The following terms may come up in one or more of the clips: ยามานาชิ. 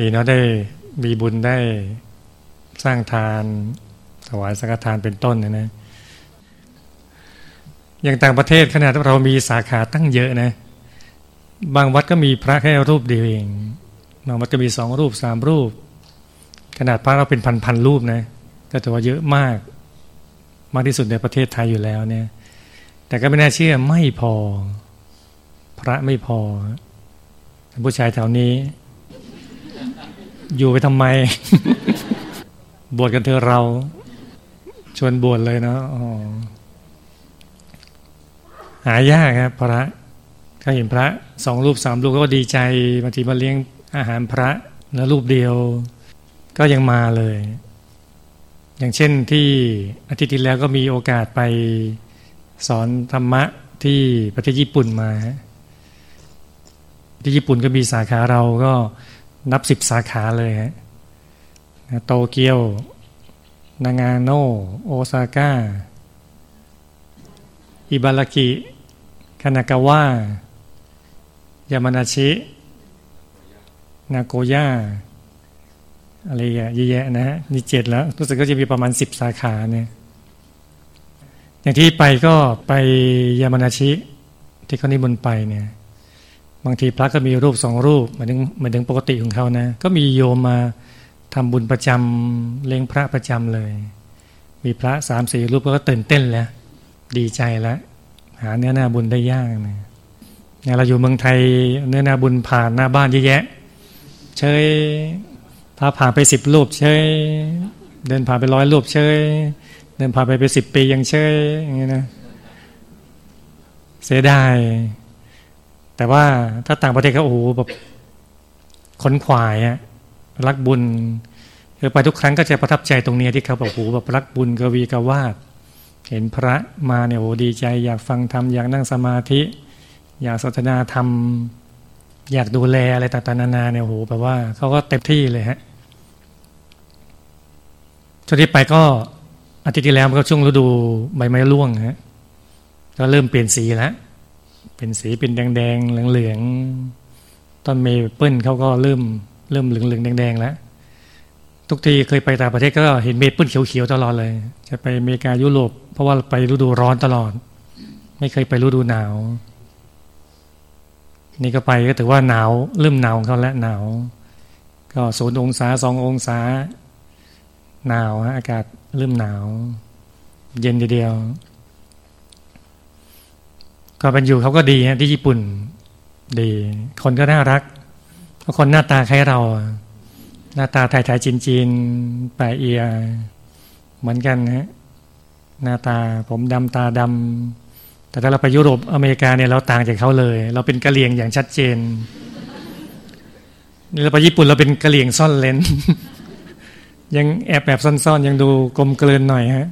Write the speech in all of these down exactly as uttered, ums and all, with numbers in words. ดีเนาะได้มีบุญได้สร้างทานถวายสังฆทานเป็นต้นนะนะอย่างต่างประเทศขนาดเรามีสาขาตั้งเยอะนะบางวัดก็มีพระแค่รูปเดียวเองบางวัดก็มีสองรูปสามรูปขนาดพระเราเป็นพันๆรูปนะก็ถือว่าเยอะมากมากที่สุดในประเทศไทยอยู่แล้วเนี่ยแต่ก็ไม่น่าเชื่อไม่พอพระไม่พอผู้ชายแถวนี้อยู่ไปทำไม บวชกันเถอะเราชวนบวชเลยเนาะหายากครับพระก็เห็นพระสองรูปสามรูปก็ดีใจบางทีมาเลี้ยงอาหารพระแล้วรูปเดียวก็ยังมาเลยอย่างเช่นที่อาทิตย์ที่แล้วก็มีโอกาสไปสอนธรรมะที่ประเทศญี่ปุ่นมาที่ญี่ปุ่นก็มีสาขาเราก็นับสิบสาขาเลยฮะโตเกียวนางาโน่โอซาก้าอิบารากิคานากาวะยามานาชินาโกย่าอะไรอย่างเยอะๆนะฮะนี่เจ็ดแล้วรู้สึกก็จะมีประมาณสิบสาขาเนี่ยอย่างที่ไปก็ไปยามานาชิที่เขานิมนต์ไปเนี่ยบางทีพระก็มีรูปสองรูปเหมือนเหมือนถึงปกติของเขานะก็มีโยมมาทำบุญประจำเลี้ยงพระประจำเลยมีพระสามสี่รูปก็ตื่นเต้นแล้วดีใจแล้วหาเนื้อนาบุญได้ยากนะเราอยู่เมืองไทยเนื้อนาบุญผ่านหน้าบ้านเยอะแยะเชยพาผ่านไปสิบรูปเชยเดินผ่านไปร้อยรูปเชยเดินผ่านไปไปสิบปียังเชยอย่างนี้นะเสียดายแต่ว่าถ้าต่างประเทศก็โอ้โหแบบขนขวายอะรักบุญคือไปทุกครั้งก็จะประทับใจตรงนี้ที่เขาแบบโอ้โหแบบรักบุญกวีกวาดเห็นพระมาเนี่ยโอ้ดีใจอยากฟังธรรมอยากนั่งสมาธิอยากสนทนาธรรมอยากดูแลอะไรต่างๆนานาเนี่ยโอ้โหแบบว่าเขาก็เต็มที่เลยฮะช่วงที่ไปก็อาทิตย์ที่แล้วมันก็ช่วงฤดูใบไม้ร่วงฮะก็เริ่มเปลี่ยนสีแล้วเป็นสีเป็นแดงๆเหลืองๆต้นเมเปิ้ลเขาก็เริ่มเริ่มเหลืองๆแดงๆแล้วทุกทีเคยไปต่างประเทศก็เห็นเมเปิ้ลเขียวๆตลอดเลยจะไปอเมริกายุโรปเพราะว่าไปฤดูร้อนตลอดไม่เคยไปฤดูหนาวนี่ก็ไปก็ถือว่าหนาวเริ่มหนาวของเขาแล้วหนาวก็ศูนย์องศาสององศาหนาวฮะอากาศเริ่มหนาวเย็นเดียวก็เป็นอยู่เขาก็ดีฮะที่ญี่ปุ่นดีคนก็น่ารักเพราะคนหน้าตาคล้ายเราหน้าตาไทยๆจีนๆปลายเอียเหมือนกันฮะหน้าตาผมดำตาดำแต่ถ้าเราไปยุโรปอเมริกาเนี่ยเราต่างจากเขาเลยเราเป็นกะเหรี่ยงอย่างชัดเจนนี่เราไปญี่ปุ่นเราเป็นกะเหรี่ยงซ่อนเลน ยังแอบแบบซ่อนๆยังดูกลมเกลื่อนหน่อยฮะ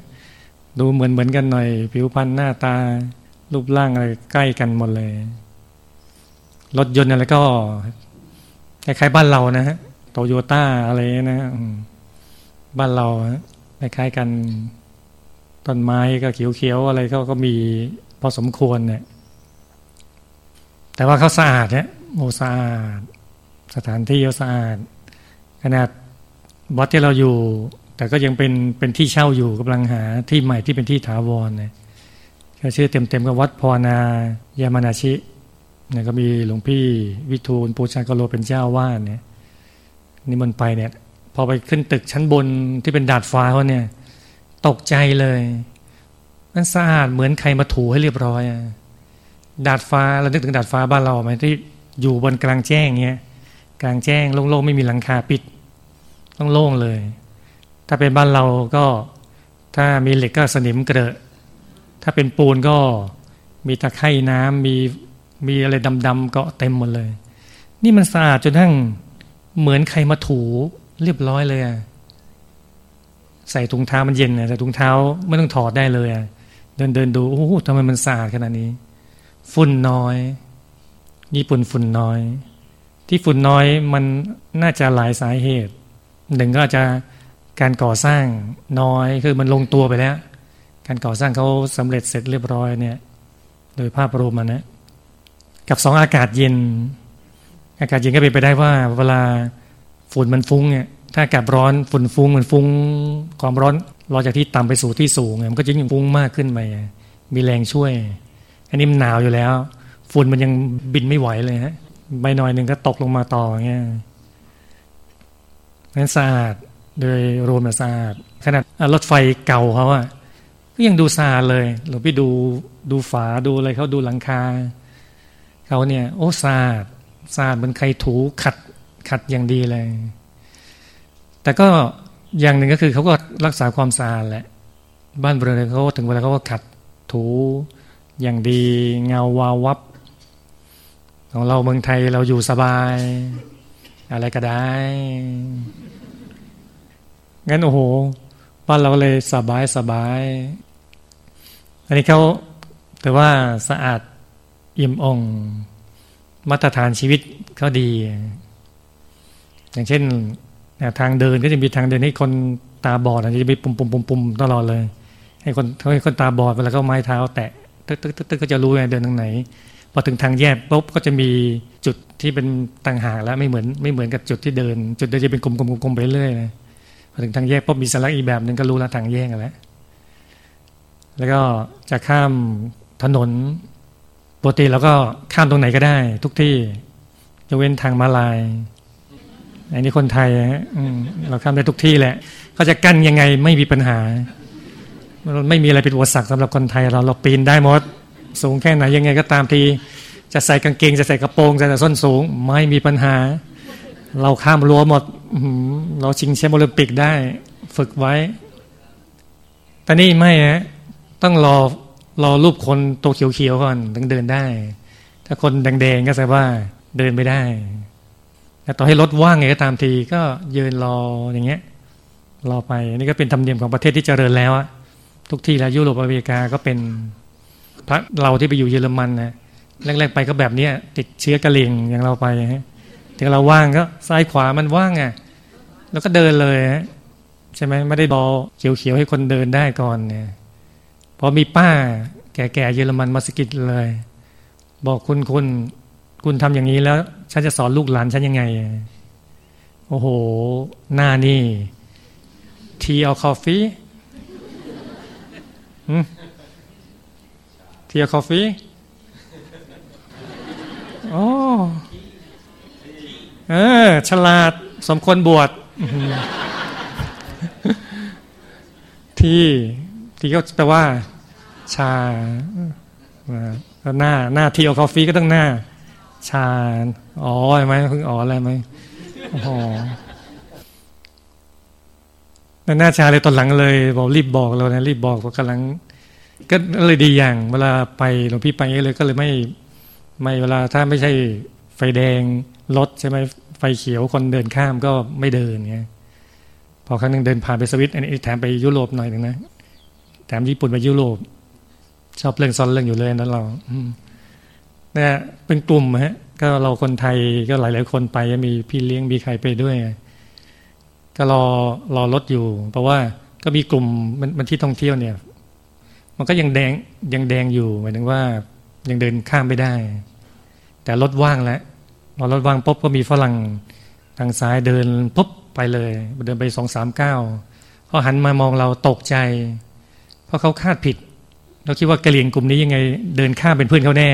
ดูเหมือนๆกันหน่อยผิวพรรณหน้าตารูปร่างอะไรใกล้กันหมดเลยรถยนต์อะไรก็คล้ายๆบ้านเรานะฮะโตโยต้าอะไรนะบ้านเราคล้ายๆกันต้นไม้ก็เขียวๆอะไรเขาก็มีพอสมควรเนี่ยแต่ว่าเขาสะอาดเนี่ยโอ้สะอาดสถานที่เขาสะอาดขนาดวัดที่เราอยู่แต่ก็ยังเป็นเป็นที่เช่าอยู่กำลังหาที่ใหม่ที่เป็นที่ถาวรเนี่ยชื่อเต็มๆก็วัดภาวนายามานาชิเนี่ยก็มีหลวงพี่วิทูลปูชากโลเป็นเจ้าวาดเนี่ยนี่มันไปเนี่ยพอไปขึ้นตึกชั้นบนที่เป็นดาดฟ้าเขาเนี่ยตกใจเลยมันสะอาดเหมือนใครมาถูให้เรียบร้อยดาดฟ้าเรานึกถึงดาดฟ้าบ้านเราไหมที่อยู่บนกลางแจ้งเงี้ยกลางแจ้งโล่งๆไม่มีหลังคาปิดต้องโล่งเลยถ้าเป็นบ้านเราก็ถ้ามีเหล็กก็สนิมเกลอะถ้าเป็นปูนก็มีตะไคร่น้ำมีมีอะไรดำๆเกาะเต็มหมดเลยนี่มันสะอาดจนทั้งเหมือนใครมาถูเรียบร้อยเลยอ่ะใส่ถุงเท้ามันเย็นนะแต่ถุงเท้าไม่ต้องถอดได้เลยอ่ะเดินเดินดูโอ้โหทำไมมันสะอาดขนาดนี้ฝุ่นน้อยญี่ปุ่นฝุ่นน้อยที่ฝุ่นน้อยมันน่าจะหลายสาเหตุหนึ่งก็อาจจะการก่อสร้างน้อยคือมันลงตัวไปแล้วการก่อสร้างเขาสำเร็จเสร็จเรียบร้อยเนี่ยโดยภาพรวมมันนะกับสองอากาศเย็นอากาศเย็นก็เป็นไปได้ว่าเวลา ฝุ่นมันฟุ้งเนี่ยถ้าอากาศร้อนฝุ่นฟุ้งมันฟุ้งความร้อนลอยจากที่ต่ำไปสู่ที่สูงมันก็ยิ่งฟุ้งมากขึ้นไปมีแรงช่วยอันนี้มันหนาวอยู่แล้วฝุ่นมันยังบินไม่ไหวเลยฮะใบหน่อยนึงก็ตกลงมาต่อเงี้ยงั้นสะอาดโดยรวมสะอาดขนาดรถไฟเก่าเขาอะก็ยังดูสะอาดเลยหลวงพี่ดูดูฝาดูอะไรเขาดูหลังคาเขาเนี่ยโอ้สะอาดสะอาดเหมือนใครถูขัดขัดอย่างดีเลยแต่ก็อย่างหนึ่งก็คือเขาก็รักษาความสะอาดแหละบ้านเรือนเขาถึงเวลาเขาก็ขัดถูอย่างดีเงาวาววับของเราเมืองไทยเราอยู่สบายอะไรก็ได้งั้นโอ้โหบ้านเราเลยสบายสบายอันนี้เขาแต่ว่าสะอาดอิ่มอ่องมาตรฐานชีวิตเขาดีอย่างเช่นทางเดินก็จะมีทางเดินให้คนตาบอดจะมีปุ่มๆๆๆตลอดเลยให้คนให้คนตาบอดเวลาเขาไม้เท้าแตะตึ๊กๆๆก็จะรู้ไงเดินทางไหนพอถึงทางแยกปุ๊บก็จะมีจุดที่เป็นต่างหากแล้วไม่เหมือนไม่เหมือนกับจุดที่เดินจุดเดินจะเป็นกลมๆๆไปเรื่อยเลยพอถึงทางแยกปุ๊บมีสลักอีกแบบนึงก็รู้แล้วทางแยกแล้วแล้วก็จะข้ามถนนปกติแล้วก็ข้ามตรงไหนก็ได้ทุกที่ยกเว้นทางม้าลายอันนี้คนไทยฮะเราข้ามได้ทุกที่แหละเขาจะกั้นยังไงไม่มีปัญหาไม่มีอะไรเป็นอุปสรรคสำหรับคนไทยเราเราปีนได้หมดสูงแค่ไหนยังไงก็ตามทีจะใส่กางเกงจะใส่กระโปรงจะใส่ส้นสูงไม่มีปัญหาเราข้ามรั้วหมดเราชิงแชมป์โอลิมปิกได้ฝึกไว้แต่นี่ไม่ฮะต้องรอรอรูปคนตัวเขียวๆก่อนถึงเดินได้ถ้าคนแดงๆก็แสดงว่าเดินไม่ได้แต่ต่อให้รถว่างไงก็ตามทีก็ยืนรออย่างเงี้ยรอไปนี่ก็เป็นธรรมเนียมของประเทศที่เจริญแล้วอะทุกที่แล้วยุโรปอเมริกาก็เป็นพระเราที่ไปอยู่เยอรมันนะแรกๆไปก็แบบนี้ติดเชื้อกะเหรี่ยงอย่างเราไปฮะถึงเราว่างก็ซ้ายขวามันว่างไงแล้วก็เดินเลยฮะใช่ไหมไม่ได้รอเขียวๆให้คนเดินได้ก่อนเนี่ยพอมีป้าแก่ๆเยอรมันมาสะกิดเลยบอกคุณคุณคุณทำอย่างนี้แล้วฉันจะสอนลูกหลานฉันยังไงโอ้โหหน้านี่ทีเอาคอฟฟี่ทีเอาคอฟฟี่โอ้เออฉลาดสมควรบวชทีทีก็แปลว่าชาหน้าหน้าทีเอาคอฟฟี่ก็ต้องหน้าชาอ๋อใช่ไหมเพิ่งอ๋ออะไรไหมโอ้โหหน้าชาเลยตอนหลังเลยบอกรีบบอกเรานะรีบบอกเพราะกำลังก็เลยดีอย่างเวลาไปหลวงพี่ไปเลยก็เลยไม่ไม่เวลาถ้าไม่ใช่ไฟแดงรถใช่ไหมไฟเขียวคนเดินข้ามก็ไม่เดินไงพอครั้งนึงเดินผ่านไปสวิตอันนี้แถมไปยุโรปหน่อยนึงนะแถมญี่ปุ่นไปยุโรปชอบเรื่องซ้อนเรื่องอยู่เลยนั้นเราเนี่ยเป็นกลุ่มฮะก็เราคนไทยก็หลายๆคนไปมีพี่เลี้ยงมีใครไปด้วยก็รอรอรถอยู่เพราะว่าก็มีกลุ่มมันมันที่ท่องเที่ยวเนี่ยมันก็ยังแดงยังแดงอยู่หมายถึงว่ายังเดินข้ามไม่ได้แต่รถว่างแล้วพอรถว่างปุ๊บก็มีฝรั่งทางซ้ายเดินปุ๊บไปเลยเดินไป สอง สาม เก้า พอหันมามองเราตกใจเพราะเขาคาดผิดเราคิดว่ากะเหรี่ยงกลุ่มนี้ยังไงเดินข้ามเป็นเพื่อนเขาแน่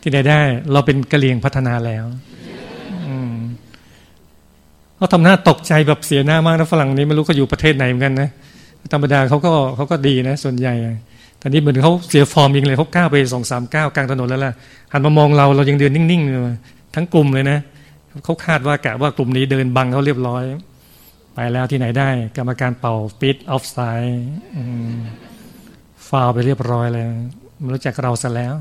ที่ได้ได้เราเป็นกะเหรี่ยงพัฒนาแล้วเขาทำหน้าตกใจแบบเสียหน้ามากนะฝรั่งนี้ไม่รู้เขาอยู่ประเทศไหนเหมือนกันนะธรรมดาเขาก็เขาก็ดีนะส่วนใหญ่แต่นี่เหมือนเขาเสียฟอร์มยิงเลยเขาก้าวไปสองสามก้าวกลางถนนแล้วล่ะหันมามองเราเรายังเดินนิ่งๆทั้งกลุ่มเลยนะเขาคาดว่ากะว่ากลุ่มนี้เดินบังเขาเรียบร้อยไปแล้วที่ไหนได้กรรมการเป่าปิดออฟไซด์ฟาวไปเรียบร้อยเลยไม่รู้จักเราซะแล้ว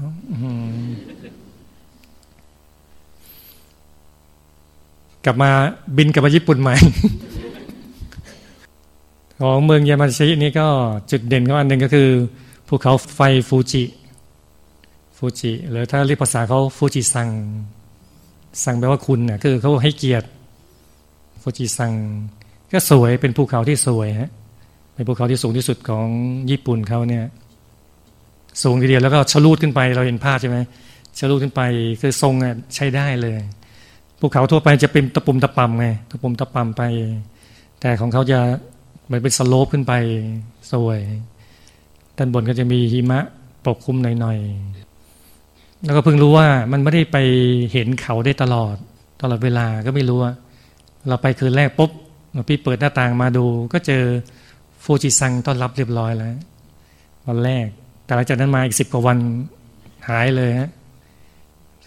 กลับมาบินกลับมาญี่ปุ่นใหม่ ของเมืองยามาชินี่ก็จุดเด่นของอันหนึ่งก็คือภูเขาไฟฟูจิฟูจิหรือถ้าเรียกภาษาเขาฟูจิซังซังแปลว่าคุณนะคือเขาให้เกียรติฟูจิซังก็สวยเป็นภูเขาที่สวยฮะเป็นภูเขาที่สูงที่สุดของญี่ปุ่นเขาเนี่ยสูงทีเดียวแล้วก็ชะลูดขึ้นไปเราเห็นภาพใช่ไหมชะลูดขึ้นไปคือทรงอ่ะใช้ได้เลย ภูเขาทั่วไปจะเป็นตะปุ่มตะปำไงตะปุ่มตะปำไปแต่ของเขาจะเหมือนเป็นสโลปขึ้นไปสวยด้านบนก็จะมีหิมะปกคลุมหน่อยๆแล้วก็เพิ่งรู้ว่ามันไม่ได้ไปเห็นเขาได้ตลอดตลอดเวลาก็ไม่รู้ว่าเราไปคืนแรกปุ๊บเราพี่เปิดหน้าต่างมาดูก็เจอฟูจิซังต้อนรับเรียบร้อยแล้ววันแรกแต่หลังจากนั้นมาอีกสิบกว่าวันหายเลยฮะ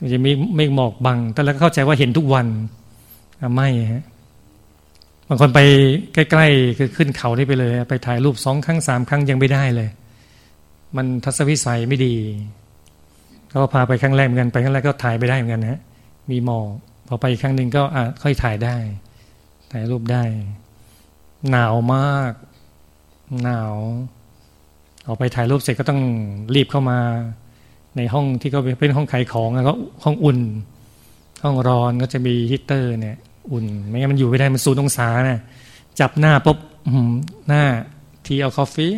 มันจะมีเมฆหมอกบังแต่แล้วก็เข้าใจว่าเห็นทุกวันไม่ฮะบางคนไปใกล้ๆคือขึ้นเขาได้ไปเลยไปถ่ายรูปสองครั้งสามครั้งยังไม่ได้เลยมันทัศนวิสัยไม่ดีเขาพาไปครั้งแรกเหมือนกันไปครั้งแรกก็ถ่ายไม่ได้เหมือนกันฮะมีหมอกพอไปอีกครั้งนึงก็อ่ะค่อยถ่ายได้ถ่ายรูปได้หนาวมากหนาวออกไปถ่ายรูปเสร็จก็ต้องรีบเข้ามาในห้องที่ก็เป็นห้องขายของแล้วก็ห้องอุ่นห้องร้อนก็จะมีฮีตเตอร์เนี่ยอุ่นไม่งั้นมันอยู่ไม่ได้มันศูนย์องศาเนี่ยจับหน้าปุ๊บหน้าทีเอาคอฟฟี่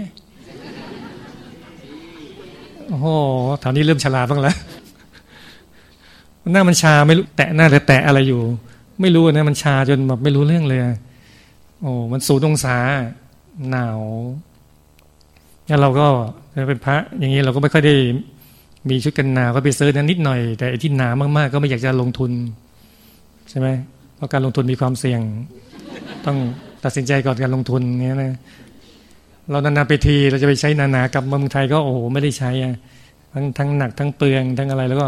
โอ้โหแถวนี้เริ่มชราบ้างแล้วหน้ามันชาไม่รู้แตะหน้าแต่แตะอะไรอยู่ไม่รู้นะมันชาจนแบบไม่รู้เรื่องเลยโอ้มันศูนย์องศาหนาวงั้นเราก็เป็นพระอย่างนี้เราก็ไม่ค่อยได้มีชุดกันหนาวก็ไปซื้อนั้นนิดหน่อยแต่ที่หนาวมากๆก็ไม่อยากจะลงทุนใช่ไหมเพราะการลงทุนมีความเสี่ยงต้องตัดสินใจก่อนการลงทุนเงี้ยนะเรานานๆไปทีเราจะไปใช้หนาๆกับเมืองไทยก็โอ้โหไม่ได้ใช้ทั้งทั้งหนักทั้งเปลืองทั้งอะไรแล้วก็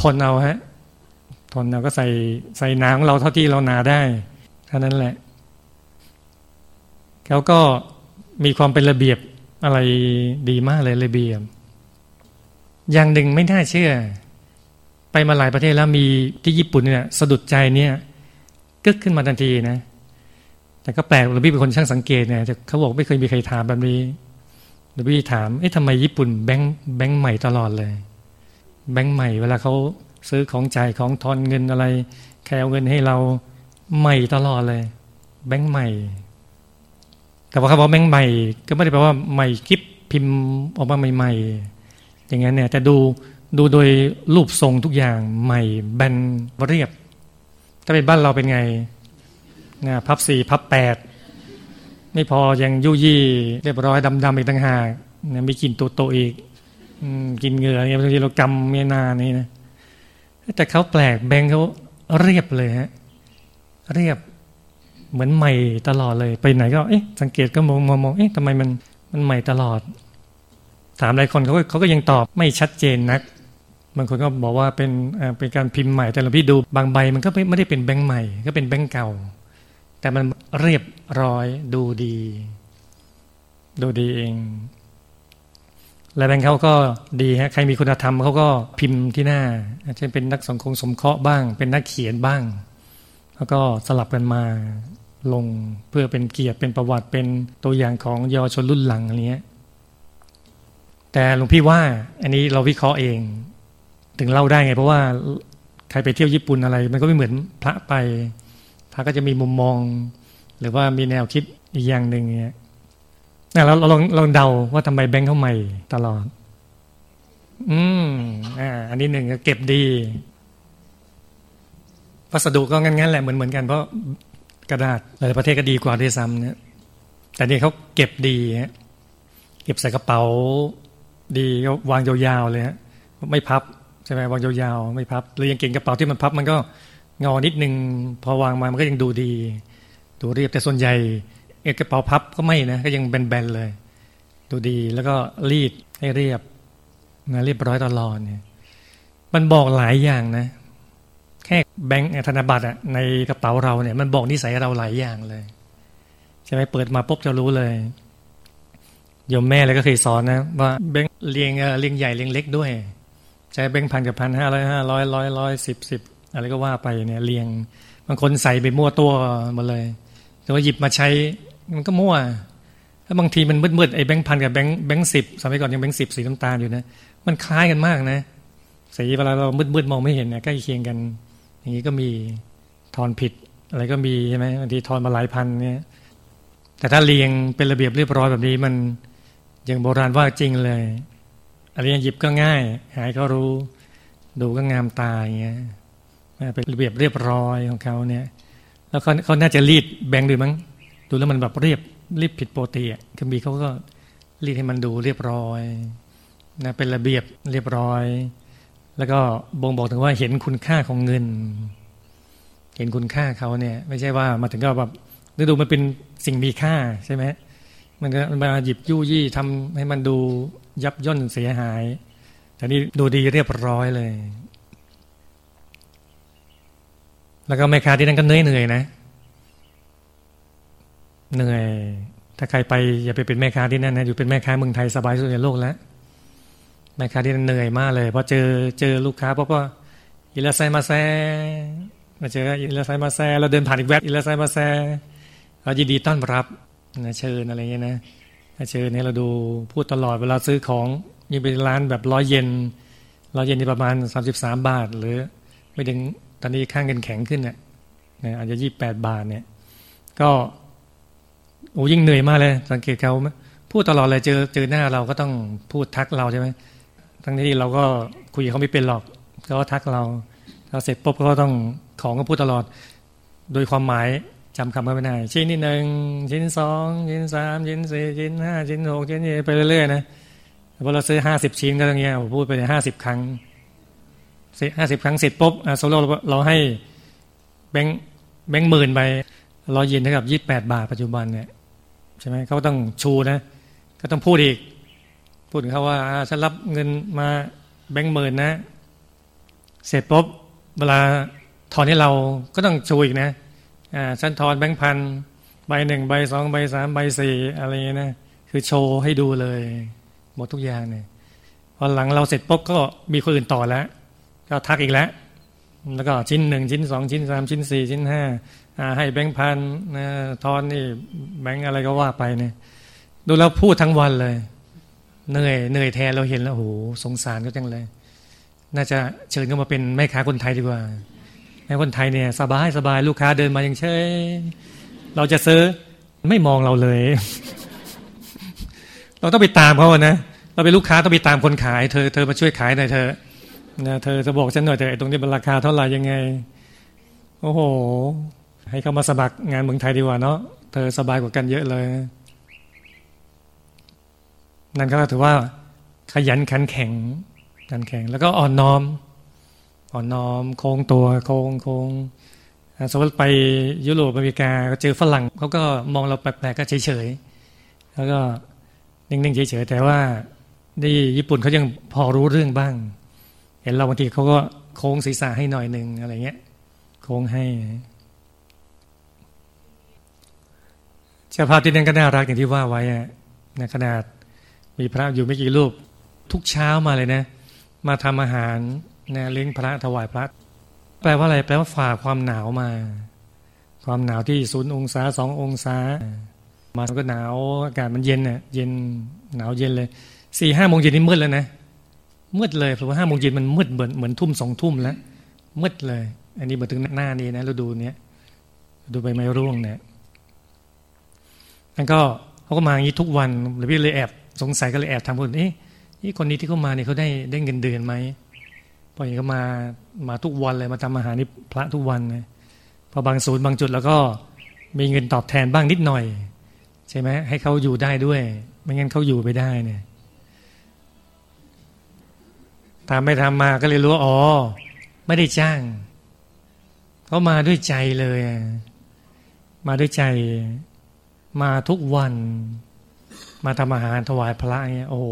ทนเอาฮะทนเราก็ใส่ใส่หนาของเราเท่าที่เราหนาได้เท่านั้นแหละแล้วก็มีความเป็นระเบียบอะไรดีมากเลยระเบียบอย่างหนึ่งไม่น่าเชื่อไปมาหลายประเทศแล้วมีที่ญี่ปุ่นเนี่ยสะดุดใจเนี่ยกึกขึ้นมาทันทีนะแต่ก็แปลกหลวงพี่เป็นคนช่างสังเกตเนี่ยเขาบอกไม่เคยมีใครถามแบบนี้หลวงพี่ถามเอ๊ะทำไมญี่ปุ่นแบงค์แบงค์ใหม่ตลอดเลยแบงค์ใหม่เวลาเขาซื้อของจ่ายของทอนเงินอะไรแคลเงินให้เราใหม่ตลอดเลยแบงค์ใหม่แต่ว่าคำว่าแบงค์ใหม่ก็ไม่ได้แปลว่าใหม่คลิปพิมพ์ออกมาใหม่ๆอย่างนั้นเนี่ยแต่ดูดูโดยรูปทรงทุกอย่างใหม่แบนเรียบถ้าเป็นบ้านเราเป็นไงนะพับสี่พับแปดไม่พอยังยุ่ยี่เรียบร้อยดำๆอีกต่างหากนะมีกลิ่นตัวโตอีกกินเหงื่อเนี่ยบางทีเรากำเมียนานี่นะแต่เขาแปลกแบงค์เขาเรียบเลยฮะเรียบเหมือนใหม่ตลอดเลยไปไหนก็เอ๊ะสังเกตก็มองมองเอ๊ะทำไมมันมันใหม่ตลอดถามหลายคนเขาเขาก็ยังตอบไม่ชัดเจนนักบางคนก็บอกว่าเป็นเป็นการพิมพ์ใหม่แต่เราพี่ดูบางใบมันก็ไม่ได้เป็นแบงค์ใหม่ก็เป็นแบงค์เก่าแต่มันเรียบร้อยดูดีดูดีเองและแบงค์เขาก็ดีฮะใครมีคุณธรรมเขาก็พิมพ์ที่หน้าเช่นเป็นนักสังคมสมเคราะห์บ้างเป็นนักเขียนบ้างแล้วก็สลับกันมาลงเพื่อเป็นเกียรติเป็นประวัติเป็นตัวอย่างของเยาวชนรุ่นหลังอะไรเงี้ยแต่หลวงพี่ว่าอันนี้เราวิเคราะห์เองถึงเล่าได้ไงเพราะว่าใครไปเที่ยวญี่ปุ่นอะไรมันก็ไม่เหมือนพระไปพระก็จะมีมุมมองหรือว่ามีแนวคิดอีกอย่างนึงเงี้ยนะเราลองลองเดาว่าทำไมแบงค์เขาใหม่ตลอดอืมอ่าอันนี้หนึ่งเก็บดีวัสดุก็งั้นๆแหละเหมือนๆกันเพราะกระดาษหลายประเทศก็ดีกว่าด้วยซ้ำนะแต่นี่เขาเก็บดีฮะเก็บใส่กระเป๋าดีก็วางยาวๆเลยฮะไม่พับใช่ไหมวางยาวๆไม่พับหรือยังเก่งกระเป๋าที่มันพับมันก็งอนิดนึงพอวางมามันก็ยังดูดีดูเรียบแต่ส่วนใหญ่เอกกระเป๋าพับก็ไม่นะก็ยังแบนๆเลยดูดีแล้วก็รีดให้เรียบนะเรียบร้อยตลอดเนี่ยมันบอกหลายอย่างนะแค่แบงค์ธนบัตรอ่ะในกระเป๋าเราเนี่ยมันบอกนิสัยเราหลายอย่างเลยใช่ไหมเปิดมาปุ๊บจะรู้เลยโยมแม่เลยก็เคยสอนนะว่าแบงค์เรียงเรียงใหญ่เรียงเล็กด้วยใช้แบงค์พันกับพันห้าร้อยห้าร้อยร้อยร้อยสิบสิบอะไรก็ว่าไปเนี่ยเรียงบางคนใส่ไปมั่วตัวหมดเลยแต่ว่าหยิบมาใช้มันก็มั่วแล้วบางทีมันมืดๆไอ้แบงค์พันกับแบงค์แบงค์สิบสมัยก่อนยังแบงค์สิบสีน้ำตาลอยู่นะมันคล้ายกันมากนะสีเวลาเรามืดๆมองไม่เห็นเนี่ยใกล้เคียงกันอย่างนี้ก็มีทอนผิดอะไรก็มีใช่ไหมบางทีทอนมาหลายพันเนี่ยแต่ถ้าเรียงเป็นระเบียบเรียบร้อยแบบนี้มันอย่างโบราณว่าจริงเลยอะไรหยิบก็ง่ายหายก็รู้ดูก็งามตาอย่างเงี้ย เป็นระเบียบเรียบร้อยของเขาเนี่ยแล้วเขาเขาน่าจะรีดแบงค์ด้วยมั้งดูแล้วมันแบบเรียบรีบผิดปกติอ่ะคือมีเขาก็รีดให้มันดูเรียบร้อยนะเป็นระเบียบเรียบร้อยแล้วก็บ่งบอกถึงว่าเห็นคุณค่าของเงินเห็นคุณค่าเขาเนี่ยไม่ใช่ว่ามาถึงก็แบบดูมันเป็นสิ่งมีค่าใช่ไหมมันก็มาหยิบยู่ยี่ทำให้มันดูยับย่นเสียหายแต่นี่ดูดีเรียบร้อยเลยแล้วก็แม่ค้าที่นั่นก็เหนื่อยเหนื่อยนะเหนื่อยถ้าใครไปอย่าไปเป็นแม่ค้าที่นั่นนะอยู่เป็นแม่ค้าเมืองไทยสบายสุดในโลกแล้วแม่ค้าที่นั่นเหนื่อยมากเลยพอเจอเจอลูกค้าเพราะว่าอิลาไซมาแซมาเจออิลาไซมาแซเราเดินผ่านอีกแวบอิลาไซมาแซเรายินดีต้อนรับนะเชิญอะไรเงี้ยนะเชิญให้เราดูพูดตลอดเวลาซื้อของนี่เป็นร้านแบบร้อยเยนร้อยเยนนี่ประมาณสามสิบสามบาทหรือไม่ถึงตอนนี้ค่าเงินแข็งขึ้นเนี่ยอาจจะยี่สิบแปดบาทเนี่ยก็โอ้ยิ่งเหนื่อยมากเลยสังเกตเขาพูดตลอดเลยเจอเจอหน้าเราก็ต้องพูดทักเราใช่ไหมทั้งที่เราก็คุยกับเขาไม่เป็นหรอกเขาก็ทักเราเราเสร็จปุ๊บก็ต้องของก็พูดตลอดโดยความหมายจำคำเขาไม่ได้ชิ้นที่หนึ่งชิ้นสองชิ้นสามชิ้นสี่ชิ้นห้าชิ้นหกชิ้นไปเรื่อยๆนะพอเราซื้อห้าสิบชิ้นก็อย่างเงี้ยผมพูดไปเลยห้าสิบครั้งห้าสิบครั้งเสร็จปุ๊บโซโล่เราให้แบงค์แบงค์หมื่นไปร้อยเยนเท่ากับยี่สิบแปดบาทปัจจุบันเนี่ยใช่ไหมเขาต้องชูนะก็ต้องพูดอีกพูดถึงเขาว่าฉันรับเงินมาแบงค์หมื่นนะเสร็จปุ๊บเวลาถอนให้เราก็ต้องชูอีกนะฉันถอนแบงค์พันใบหนึ่งใบสองใบสามใบสี่อะไรเงี้ยนะคือโชว์ให้ดูเลยหมดทุกอย่างเนี่ยพอหลังเราเสร็จปุ๊บก็มีคนอื่นต่อแล้วก็ทักอีกแล้วแล้วก็ชิ้นหนึ่งชิ้นสองชิ้นสามชิ้นสี่ชิ้นห้าให้แบงค์พันนะทอนนี่แบงค์อะไรก็ว่าไปเนี่ยดูแล้วพูดทั้งวันเลยเหนื่อยเหนื่อยแทนเราเห็นแล้วโหสงสารก็จังเลยน่าจะเชิญเขามาเป็นแม่ค้าคนไทยดีกว่าแม่คนไทยเนี่ยสบายสบายลูกค้าเดินมาอย่างเฉยเราจะซื้อไม่มองเราเลย เราต้องไปตามเขานะเราเป็นลูกค้าต้องไปตามคนขายเธอเธอมาช่วยขายหน่อยเธอนะเธอจะบอกฉันหน่อยเธอไอ้ตรงนี้มันราคาเท่าไหร่ยังไงโอ้โหให้เขามาสมัครงานเมืองไทยดีกว่าเนาะเธอสบายกว่ากันเยอะเลยนั่นก็ถือว่าขยันขันแข็งขันแข็งแล้วก็อ่อนน้อมอ่อนน้อมโค้งตัวโค้งโค้งสมมติไปยุโรปอเมริกาก็เจอฝรั่งเขาก็มองเราแปลกๆก็เฉยๆแล้วก็นิ่งๆเฉยๆแต่ว่าที่ญี่ปุ่นเขายังพอรู้เรื่องบ้างเห็นเราบางทีเขาก็โค้งศีรษะให้หน่อยนึงอะไรเงี้ยโค้งให้เจ้าภาพที่นั่นก็น่ารักอย่างที่ว่าไว้นะขนาดมีพระอยู่ไม่กี่รูปทุกเช้ามาเลยนะมาทำอาหารนะเลี้ยงพระถวายพระแปลว่าอะไรแปลว่าฝ่าความหนาวมาความหนาวที่ศูนย์องศาสององศามาก็หนาวอากาศมันเย็นน่ะเย็นหนาวเย็นเลยสี่ห้าโมงเย็นนี่มืดแล้วนะมืดเลยเพราะว่าห้าโมงเย็นมันมืดเหมือนเหมือนทุ่มสองทุ่มแล้วมืดเลยอันนี้มาถึงหน้านี้นะฤดูเนี้ยฤดูใบไม้ร่วงเนี่ยนั่นก็เขาก็มาอย่างนี้ทุกวันแล้วพี่เลยแอบสงสัยก็เลยแอบถามคนเอ๊ะนี่คนนี้ที่เขามาเนี่ยเขาได้ได้เงินเดือนไหมพออย่างเขามามาทุกวันเลยมาทำอาหารนี่พระทุกวันนะพอบางศูนย์บางจุดแล้วก็มีเงินตอบแทนบ้างนิดหน่อยใช่ไหมให้เขาอยู่ได้ด้วยไม่งั้นเขาอยู่ไม่ได้เนี่ยทำไม่ทำมาก็เลยรู้ว่าอ๋อไม่ได้จ้างเขามาด้วยใจเลยมาด้วยใจมาทุกวันมาทำอาหารถวายพระเนี่ยโอ้โห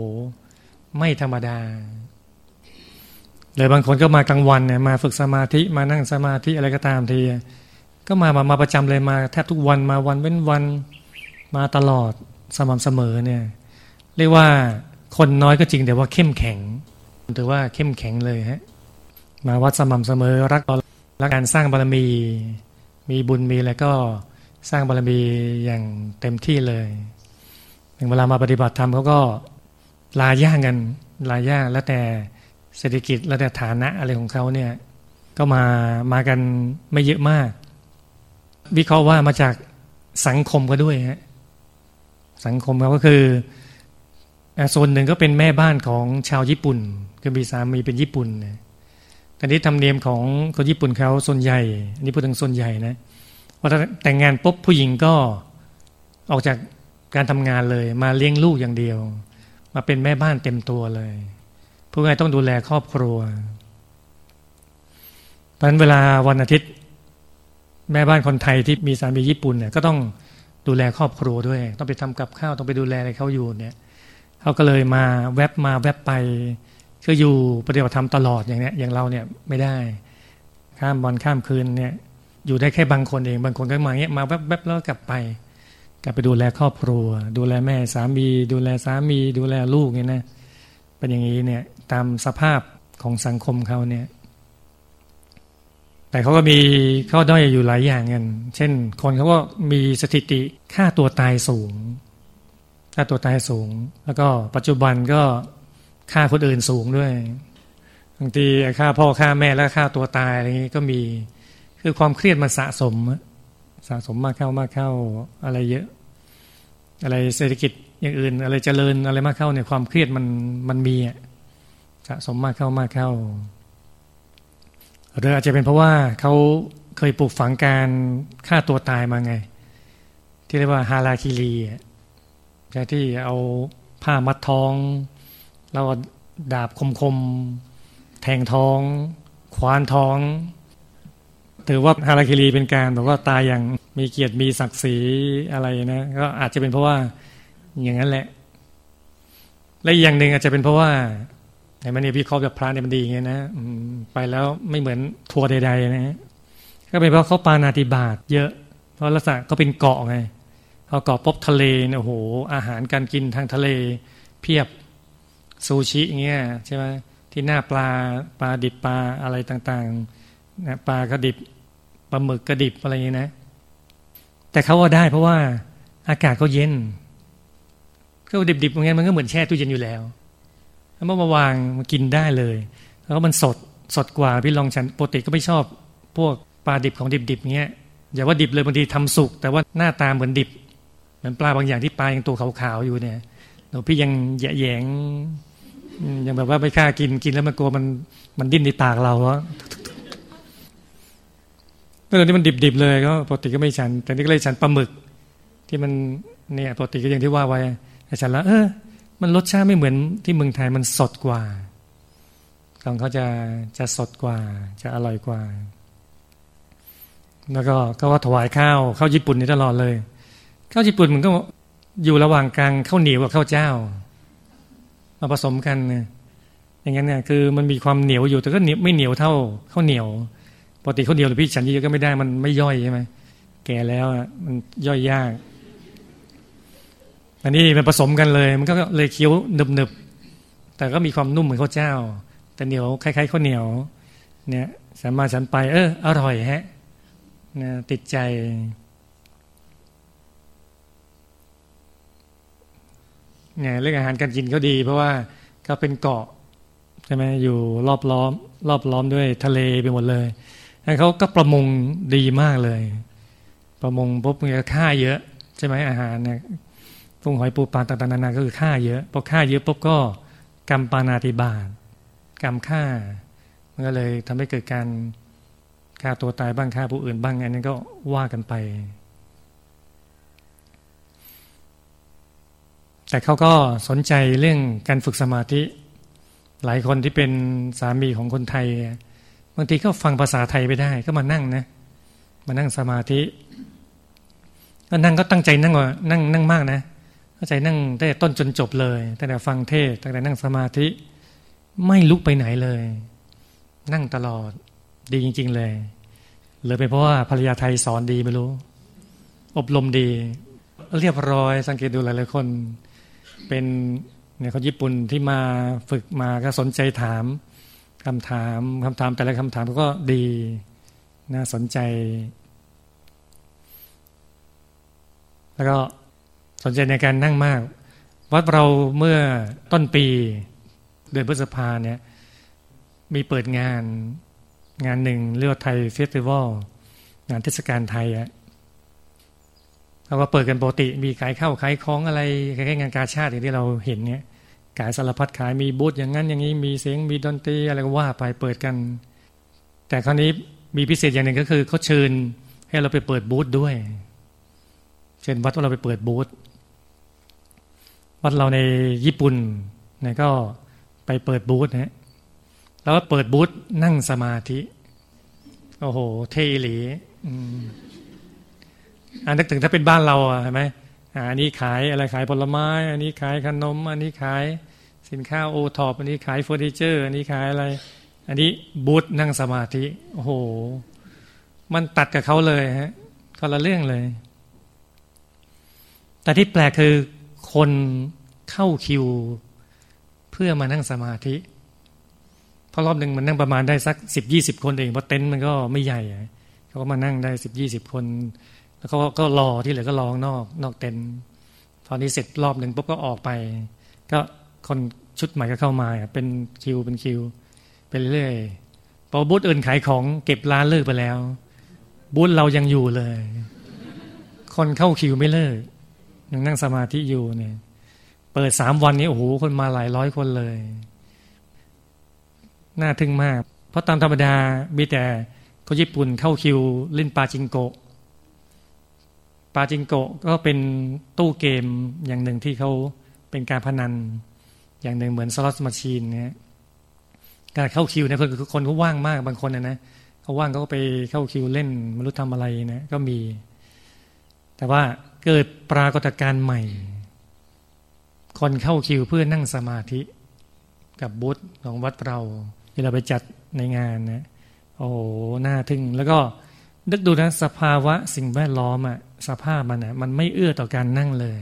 ไม่ธรรมดาเลยบางคนก็มากลางวันเนี่ยมาฝึกสมาธิมานั่งสมาธิอะไรก็ตามทีก็มามามาประจำเลยมาแทบทุกวันมาวันเว้นวันมาตลอดสม่ำเสมอเนี่ยเรียกว่าคนน้อยก็จริงแต่ว่าเข้มแข็งถือว่าเข้มแข็งเลยฮะมาวัดสม่ำเสมอรักรักการสร้างบารมีมีบุญมีอะไรก็สร้างบารมีอย่างเต็มที่เลยถึงเวลามาปฏิบัติธรรมเขาก็ลาย่างกันลาย่างแล้วแต่เศรษฐกิจแล้วแต่ฐานะอะไรของเขาเนี่ยก็มามากันไม่เยอะมากวิเคราะห์ว่ามาจากสังคมก็ด้วยฮะสังคมเขาก็คือโซนหนึ่งก็เป็นแม่บ้านของชาวญี่ปุ่นก็มีสามีเป็นญี่ปุ่น แต่ที่ธรรมเนียมของคนญี่ปุ่นเขาส่วนใหญ่อันนี้พูดถึงส่วนใหญ่นะว่าถ้าแต่งงานปุ๊บผู้หญิงก็ออกจากการทำงานเลยมาเลี้ยงลูกอย่างเดียวมาเป็นแม่บ้านเต็มตัวเลยผู้ชายต้องดูแลครอบครัวเพราะฉะนั้นเวลาวันอาทิตย์แม่บ้านคนไทยที่มีสามีญี่ปุ่นเนี่ยก็ต้องดูแลครอบครัวด้วยต้องไปทำกับข้าวต้องไปดูแลอะไรเขาอยู่เนี่ยเขาก็เลยมาแวบมาแวบไปก็อยู่ปฏิบัติธรรมตลอดอย่างเนี้ยอย่างเราเนี่ยไม่ได้ข้ามวันข้ามคืนเนี่ยอยู่ได้แค่บางคนเองบางคนก็มาเงี้ยมาแวบๆแล้วกลับไปกลับไปดูแลครอบครัวดูแลแม่สามีดูแลสามีดูแลลูกเนี่ยนะเป็นอย่างนี้เนี่ยตามสภาพของสังคมเขาเนี่ยแต่เขาก็มีข้อด้อยอยู่หลายอย่างกันเช่นคนเขาก็มีสถิติฆ่าตัวตายสูงฆ่าตัวตายสูงแล้วก็ปัจจุบันก็ฆ่าคนอื่นสูงด้วยบางทีฆ่าพ่อฆ่าแม่แล้วฆ่าตัวตายอะไรอย่างนี้ก็มีคือความเครียดมันสะสมสะสมมากเข้ามากเข้าอะไรเยอะอะไรเศรษฐกิจอย่างอื่นอะไรเจริญอะไรมากเข้าเนี่ยความเครียดมันมันมีสะสมมากเข้ามากเข้าหรืออาจจะเป็นเพราะว่าเขาเคยปลูกฝังการฆ่าตัวตายมาไงที่เรียกว่าฮาราคิรีที่เอาผ้ามัดท้องแล้วดาบคมๆแทงท้องขวานท้องถือว่าฮาราคิรีเป็นการบอกว่าตายอย่างมีเกียรติมีศักดิ์ศรีอะไรนะก็อาจจะเป็นเพราะว่าอย่างนั้นแหละและอีกอย่างหนึ่งอาจจะเป็นเพราะว่าไอ้มันเนี่ยพี่ครอบแบบพระเนี่ยมันดีอย่างเงี้ยนะไปแล้วไม่เหมือนทัวร์ใดๆนะก็เป็นเพราะเขาปาณาติบาตเยอะเพราะลักษณะก็เป็นเกาะไงพอเกาะปุ๊บทะเลเนี่ยโอ้โหอาหารการกินทางทะเลเพียบซูชิอย่างเงี้ยใช่ไหมที่หน้าปลาปลาดิบปลาอะไรต่างๆนะปลากระดิบปลาหมึกกระดิบอะไรอย่างเงี้ยนะแต่เขาว่าได้เพราะว่าอากาศก็เย็นก็ดิบๆอย่างเงี้ยมันก็เหมือนแช่ตู้เย็นอยู่แล้วเมื่อมาวางมากินได้เลยแล้วก็มันสดสดกว่าพี่ลองฉันปกติก็ไม่ชอบพวกปลาดิบของดิบๆเงี้ยอย่าว่าดิบเลยบางทีทำสุกแต่ว่าหน้าตาเหมือนดิบเหมือนปลาบางอย่างที่ปลายังตัวขาวๆอยู่เนี่ยเราพี่ยังแยงยังแบบว่าไม่กล้ากินกินแล้วมันกลัวมันมันดิ้นในปากเราอะเมื่อตอนนี้มันดิบๆเลยก็ปกติก็ไม่ฉันแต่นี่ก็เลยฉันปลาหมึกที่มันเนี่ยปกติก็อย่างที่ว่าไว้ฉันแล้วเออมันรสชาติไม่เหมือนที่เมืองไทยมันสดกว่าของเขาจะจะสดกว่าจะอร่อยกว่าแล้วก็ก็ว่าถวายข้าวข้าวญี่ปุ่นนี่ตลอดเลยข้าวญี่ปุ่นมันก็อยู่ระหว่างกลางข้าวเหนียวกับข้าวเจ้ามาผสมกันอย่างนั้นเนี่ยคือมันมีความเหนียวอยู่แต่ก็ไม่เหนียวเท่าข้าวเหนียวปกติข้าวเหนียวหรือพี่ฉันเยอะก็ไม่ได้มันไม่ย่อยใช่ไหมแก่แล้วมันย่อยยากอันนี้มันผสมกันเลยมันก็เลยเคี้ยวหนึบๆแต่ก็มีความนุ่มเหมือนข้าวเจ้าแต่เหนียวคล้ายๆข้าวเหนียวเนี่ยสามารถฉันไปเอออร่อยฮะนะติดใจเนี่ยเรื่องอาหารการกินก็ดีเพราะว่าก็เป็นเกาะใช่ไหมอยู่รอบล้อมรอบล้อมด้วยทะเลไปหมดเลยแล้วเขาก็ประมงดีมากเลยประมงปุ๊บมันก็ค่าเยอะใช่ไหมอาหารเนี่ยกุ้งหอยปูปลาต่างๆนานาก็คือฆ่าเยอะพอฆ่าเยอะปุ๊บก็กรรมปาณาติบาตกรรมฆ่ามันก็เลยทำให้เกิดการฆ่าตัวตายบ้างฆ่าผู้อื่นบ้างอันนั้นก็ว่ากันไปแต่เขาก็สนใจเรื่องการฝึกสมาธิหลายคนที่เป็นสามีของคนไทยบางทีก็ฟังภาษาไทยไม่ได้ก็มานั่งนะมานั่งสมาธิก็นั่งก็ตั้งใจนั่งว่านั่งนั่งมากนะตั้งใจนั่งตั้งแต่ต้นจนจบเลยตั้งแต่ฟังเทศตั้งแต่นั่งสมาธิไม่ลุกไปไหนเลยนั่งตลอดดีจริงๆเลยหรือเป็นเพราะว่าภรรยาไทยสอนดีไม่รู้อบรมดีเรียบร้อยสังเกตดูหลายๆคนเป็นเนี่ยคนญี่ปุ่นที่มาฝึกมาก็สนใจถามคำถามคำถามแต่ละคำถามก็ดีน่าสนใจแล้วก็สนใจในการนั่งมากวัดเราเมื่อต้นปีเดือนพฤษภาเนี่ยมีเปิดงานงานหนึ่งเรียกว่าไทยเฟสติวัลงานเทศกาลไทยอะแล้วก็เปิดกันปกติมีขายข้าวขายของอะไรคล้ายๆงานกาชาติอย่างที่เราเห็นเนี่ยขายสารพัดขายมีบูธอย่างนั้นอย่างนี้มีเสียงมีดนตรีอะไรก็ว่าไปเปิดกัน แต่คราวนี้มีพิเศษอย่างหนึ่งก็คือเขาเชิญให้เราไปเปิดบูธด้วยเชิญวัดว่าเราไปเปิดบูธวัดเราในญี่ปุ่นนะก็ไปเปิดบูธนะแล้วก็เปิดบูธนั่งสมาธิโอ้โหเท่หลีอ่านึกถึงถ้าเป็นบ้านเราอ่ะเห็นไหมอันนี้ขายอะไรขายผลไม้อันนี้ขายขนมอันนี้ขายสินค้าโอท็อปอันนี้ขายเฟอร์นิเจอร์อันนี้ขายอะไรอันนี้บูธนั่งสมาธิโอ้โหมันตัดกับเขาเลยฮะคนละเรื่องเลยแต่ที่แปลกคือคนเข้าคิวเพื่อมานั่งสมาธิเพราะรอบนึงมันนั่งประมาณได้สัก สิบถึงยี่สิบ คนเองเพราะเต็นท์มันก็ไม่ใหญ่เขาก็มานั่งได้ สิบถึงยี่สิบ คนแล้วก็ก็รอที่เหลือก็รอนอกนอกเต็นท์พอนี้เสร็จรอบนึงปุ๊บก็ออกไปก็คนชุดใหม่ก็เข้ามาเป็นคิวเป็นคิวไปเรื่อยพอบูธอื่นขายของเก็บร้านเลิกไปแล้วบูธเรายังอยู่เลยคนเข้าคิวไม่เลิกยังนั่งสมาธิอยู่เนี่ยเปิดสามวันนี้โอ้โหคนมาหลายร้อยคนเลยน่าทึ่งมากเพราะตามธรรมดามีแต่คนญี่ปุ่นเข้าคิวเล่นปาจิงโกะปาจิงโกะก็เป็นตู้เกมอย่างหนึ่งที่เขาเป็นการพนันอย่างหนึ่งเหมือนสล็อตแมชชีนเนี่ยการเข้าคิวเนี่ยคนคนก็ว่างมากบางคนนะนะเขาว่างเขาก็ไปเข้าคิวเล่นไม่รู้ทำอะไรนะก็มีแต่ว่าเกิดปรากฏการณ์ใหม่คนเข้าคิวเพื่อนั่งสมาธิกับบูธของวัดเราที่เราไปจัดในงานนะโอ้โหน่าทึ่งแล้วก็นึกดูนะสภาวะสิ่งแวดล้อมอ่ะสภาพมันอ่ะมันไม่เอื้อต่อการนั่งเลย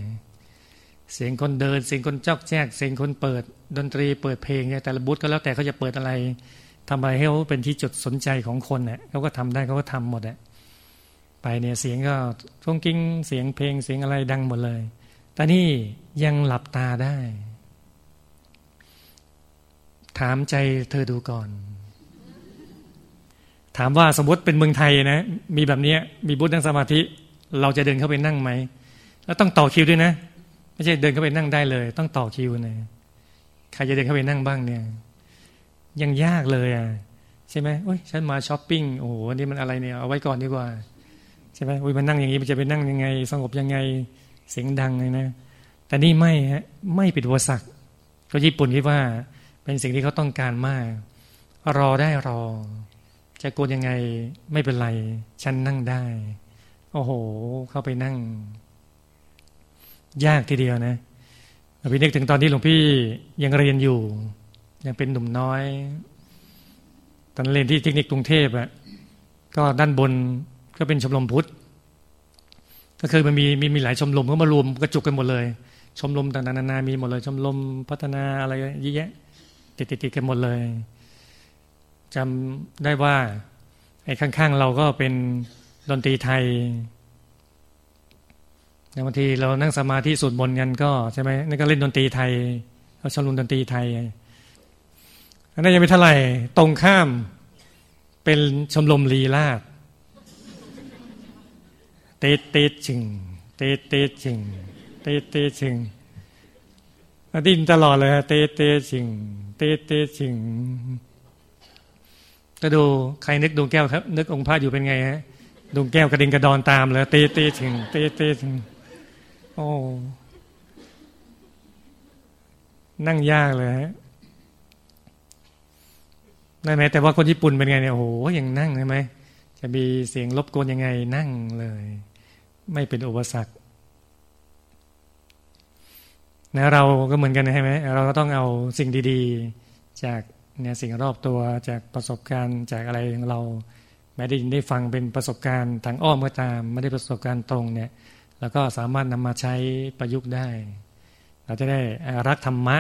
เสียงคนเดินเสียงคนจอกแจ๊กเสียงคนเปิดดนตรีเปิดเพลงเนี่ยแต่ละบูธก็แล้วแต่เขาจะเปิดอะไรทำอะไรให้เขาเป็นที่จุดสนใจของคนเนี่ยเขาก็ทำได้เขาก็ทำหมดอ่ะไปเนี่ยเสียงก็ทุ่งกิ้งเสียงเพลงเสียงอะไรดังหมดเลยแต่นี่ยังหลับตาได้ถามใจเธอดูก่อนถามว่าสมมติเป็นเมืองไทยนะมีแบบนี้มีบูธนั่งสมาธิเราจะเดินเข้าไปนั่งไหมแล้วต้องต่อคิวด้วยนะไม่ใช่เดินเข้าไปนั่งได้เลยต้องต่อคิวนะใครจะเดินเข้าไปนั่งบ้างเนี่ยยังยากเลยอ่ะใช่ไหมโอ้ยฉันมาช้อปปิ้งโอ้โหนี่มันอะไรเนี่ยเอาไว้ก่อนดีกว่าใช่ไหมอุ้ยมันนั่งอย่างนี้มันจะไปนั่งยังไงสงบยังไงเสียงดังเลยนะแต่นี่ไม่ฮะไม่ปิดวัวสักก็ญี่ปุ่นคิดว่าเป็นสิ่งที่เขาต้องการมากรอได้รอจะโกนยังไงไม่เป็นไรฉันนั่งได้โอ้โหเข้าไปนั่งยากทีเดียวนะพี่นึกถึงตอนนี้หลวงพี่ยังเรียนอยู่ยังเป็นหนุ่มน้อยตอนเรียนที่เทคนิคกรุงเทพอ่ะก็ด้านบนก็เป็นชมรมพุทธก็คือมันมีมีมีหลายชมรมก็มารวมกระจุกกันหมดเลยชมรมต่างๆนานามีหมดเลยชมรมพัฒนาอะไรเยอะแยะติดๆกันหมดเลยจำได้ว่าไอ้ข้างๆเราก็เป็นดนตรีไทยบางทีเรานั่งสมาธิสวดมนต์กันก็ใช่ไหมนั่นก็เล่นดนตรีไทยเขาชมรมดนตรีไทยอันนั้นยังไม่เท่าไหร่ตรงข้ามเป็นชมรมลีลาศเตะเตะชิงเตะเตะชิงเตะเตะชิงดิ้นตลอดเลยฮะเตะเตะชิงเตะเตะชิงก็ดูใครนึกดวงแก้วครับนึกองค์พระอยู่เป็นไงฮะดวงแก้วกระเด็นกระดอนตามเลยเตะเตะชิงเตะเตะชิงโอ้นั่งยากเลยฮะได้ไหมแต่ว่าคนญี่ปุ่นเป็นไงเนี่ยโอ้โหยังนั่งใช่ไหมจะมีเสียงรบกวนยังไงนั่งเลยไม่เป็นอุปสรรคนะเราก็เหมือนกันใช่ไหมเราก็ต้องเอาสิ่งดีๆจากเนี่ยสิ่งรอบตัวจากประสบการณ์จากอะไรของเราแม้ได้ยินได้ฟังเป็นประสบการณ์ทางอ้อมก็ตามไม่ได้ประสบการณ์ตรงเนี่ยแล้วก็สามารถนำมาใช้ประยุกต์ได้เราจะได้รักธรรมะ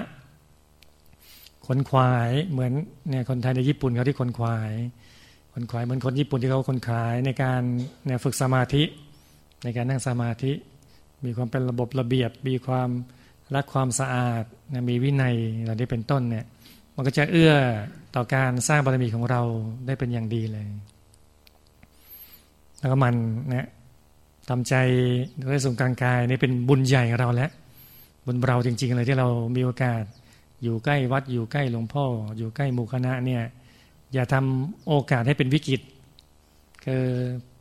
ขนขวายเหมือนเนี่ยคนไทยในญี่ปุ่นเขาที่ขนขวายคนขวายเหมือนคนญี่ปุ่นที่เขาคนขายในการเนี่ยฝึกสมาธิในการนั่งสมาธิมีความเป็นระบบระเบียบมีความรักความสะอาดนะมีวินัยอะไรที่เป็นต้นเนี่ยมันก็จะเอื้อต่อการสร้างบารมีของเราได้เป็นอย่างดีเลยแล้วก็มันนะทำใจด้วยสมกลางกายนี่เป็นบุญใหญ่ของเราแล้วบุญเราจริงๆเลยที่เรามีโอกาสอยู่ใกล้วัดอยู่ใกล้หลวงพ่ออยู่ใกล้หมู่คณะเนี่ย อย่าทำโอกาสให้เป็นวิกฤตคือ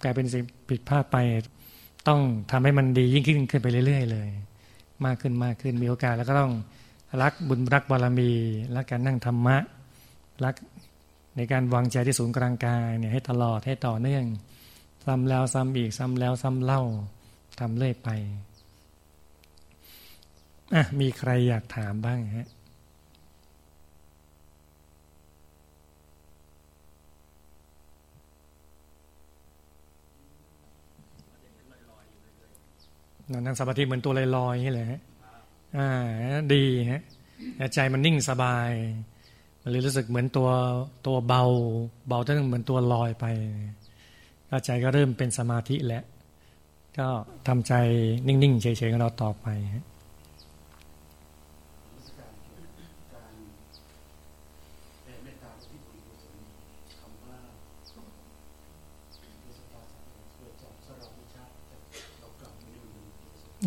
กลายเป็นสิ่งผิดพลาดไปต้องทำให้มันดียิ่งขึ้นขึ้นไปเรื่อยๆเลยมากขึ้นมากขึ้นมีโอกาสแล้วก็ต้องรักบุญรักบารมีรักการนั่งธรรมะรักในการวางใจที่ศูนย์กลางกายเนี่ยให้ตลอดให้ต่อเนื่องซ้ำแล้วซ้ำอีกซ้ำแล้วซ้ำเล่าทำเรื่อยไปอ่ะมีใครอยากถามบ้างฮะนอนนั่งสมาธิเหมือนตัวลอยๆนี่เลยฮะอ่าดีฮะใจมันนิ่งสบายมันเลยรู้สึกเหมือนตัวตัวเบาเบาจนเหมือนตัวลอยไปใจก็เริ่มเป็นสมาธิแล้วก็ทำใจนิ่งๆเฉยๆของเราต่อไปฮะ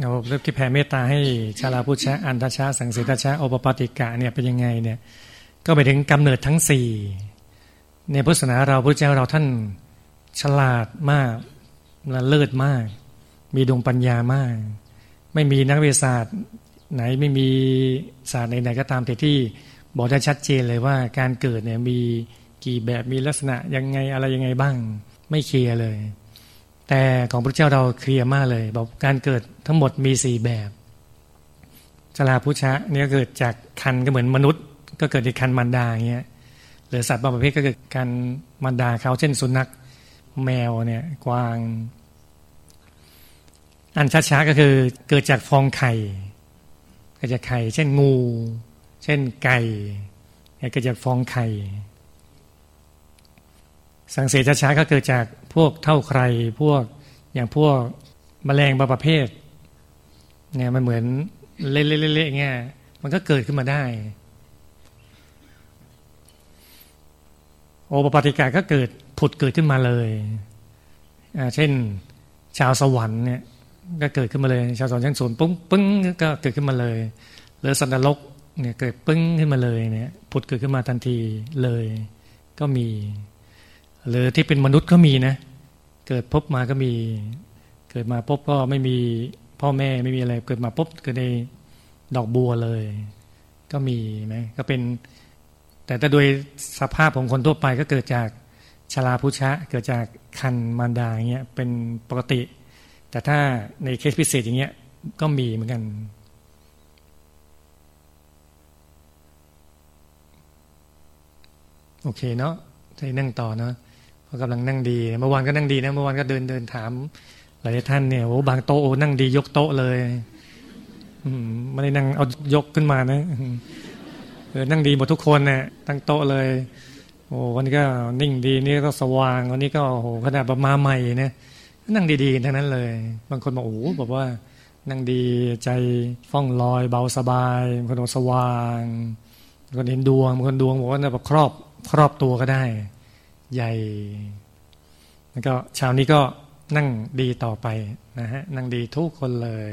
เราเริ่มที่แผ่เมตตาให้ชาลาพุชะอันทชะสังเสทชะโอปปาติกะเนี่ยเป็นยังไงเนี่ยก็ไปถึงกำเนิดทั้งสี่ในพุทธศาสนาเราพุทธเจ้าเราท่านฉลาดมากละเลิศมากมีดวงปัญญามากไม่มีนักวิทยาศาสตร์ไหนไม่มีศาสตร์ไหนๆก็ตามแต่ที่บอกได้ชัดเจนเลยว่าการเกิดเนี่ยมีกี่แบบมีลักษณะยังไงอะไรยังไงบ้างไม่เคลียร์เลยแต่ของพระเจ้าเราเคลียร์มากเลยบอกการเกิดทั้งหมดมีสี่แบบชราพุชะเนี่ยเกิดจากครรภ์ก็เหมือนมนุษย์ก็เกิดจากครรภ์มารดาอย่างเงี้ยหรือสัตว์บางประเภทก็เกิดการมารดาเขาเช่นสุนัขแมวเนี่ยกวางอันช้าๆก็คือเกิดจากฟองไข่เกิดจากไข่เช่นงูเช่นไก่เกิดจากฟองไข่สังเสทช้าๆก็เกิดจากพวกเท่าใครพวกอย่างพวกแมลงบางประเภทเนี่ยมันเหมือนเละๆๆๆเงี้ยมันก็เกิดขึ้นมาได้โอปปาติกะก็เกิดผุดเกิดขึ้นมาเลยอ่าเช่นชาวสวรรค์เนี่ยก็เกิดขึ้นมาเลยชาวสวรรค์ชั้นสูงปึ้งๆก็เกิดขึ้นมาเลยหรือสัตว์นรกเนี่ยเกิดปึ้งขึ้นมาเลยเนี่ยผุดเกิดขึ้นมาทันทีเลยก็มีหรือที่เป็นมนุษย์ก็มีนะเกิดพบมาก็มีเกิดมาพบก็ไม่มีพ่อแม่ไม่มีอะไรเกิดมาพบเกิดในดอกบัวเลยก็มีนะก็เป็นแต่แต่โดยสภาพของคนทั่วไปก็เกิดจากชราพุชะเกิดจากครรภ์มารดาอย่างเงี้ยเป็นปกติแต่ถ้าในเคสพิเศษอย่างเงี้ยก็มีเหมือนกันโอเคเนาะได้นั่งต่อเนาะกำลังนั่งดีเมื่อวานก็นั่งดีนะเมื่อวานก็เดินเดินถามหลายท่านเนี่ยโอ้บางโต๊ะโอ้นั่งดียกโต๊ะเลยไม่ได้นั่งเอายกขึ้นมานะเออนั่งดีหมดทุกคนเนี่ยตั้งโต๊ะเลยโอ้วันนี้ก็นิ่งดีนี่ก็สว่างวันนี้ก็โอ้โหขนาดแบบมาใหม่เนี่ยนั่งดีๆทั้งนั้นเลยบางคนบอกโอ้บอกว่านั่งดีใจฟ่องลอยเบาสบายบางคนสว่างบางคนเห็นดวงบางคนดวงบอกว่าแบบครอบครอบตัวก็ได้ใหญ่แล้วก็เช้านี้ก็นั่งดีต่อไปนะฮะนั่งดีทุกคนเลย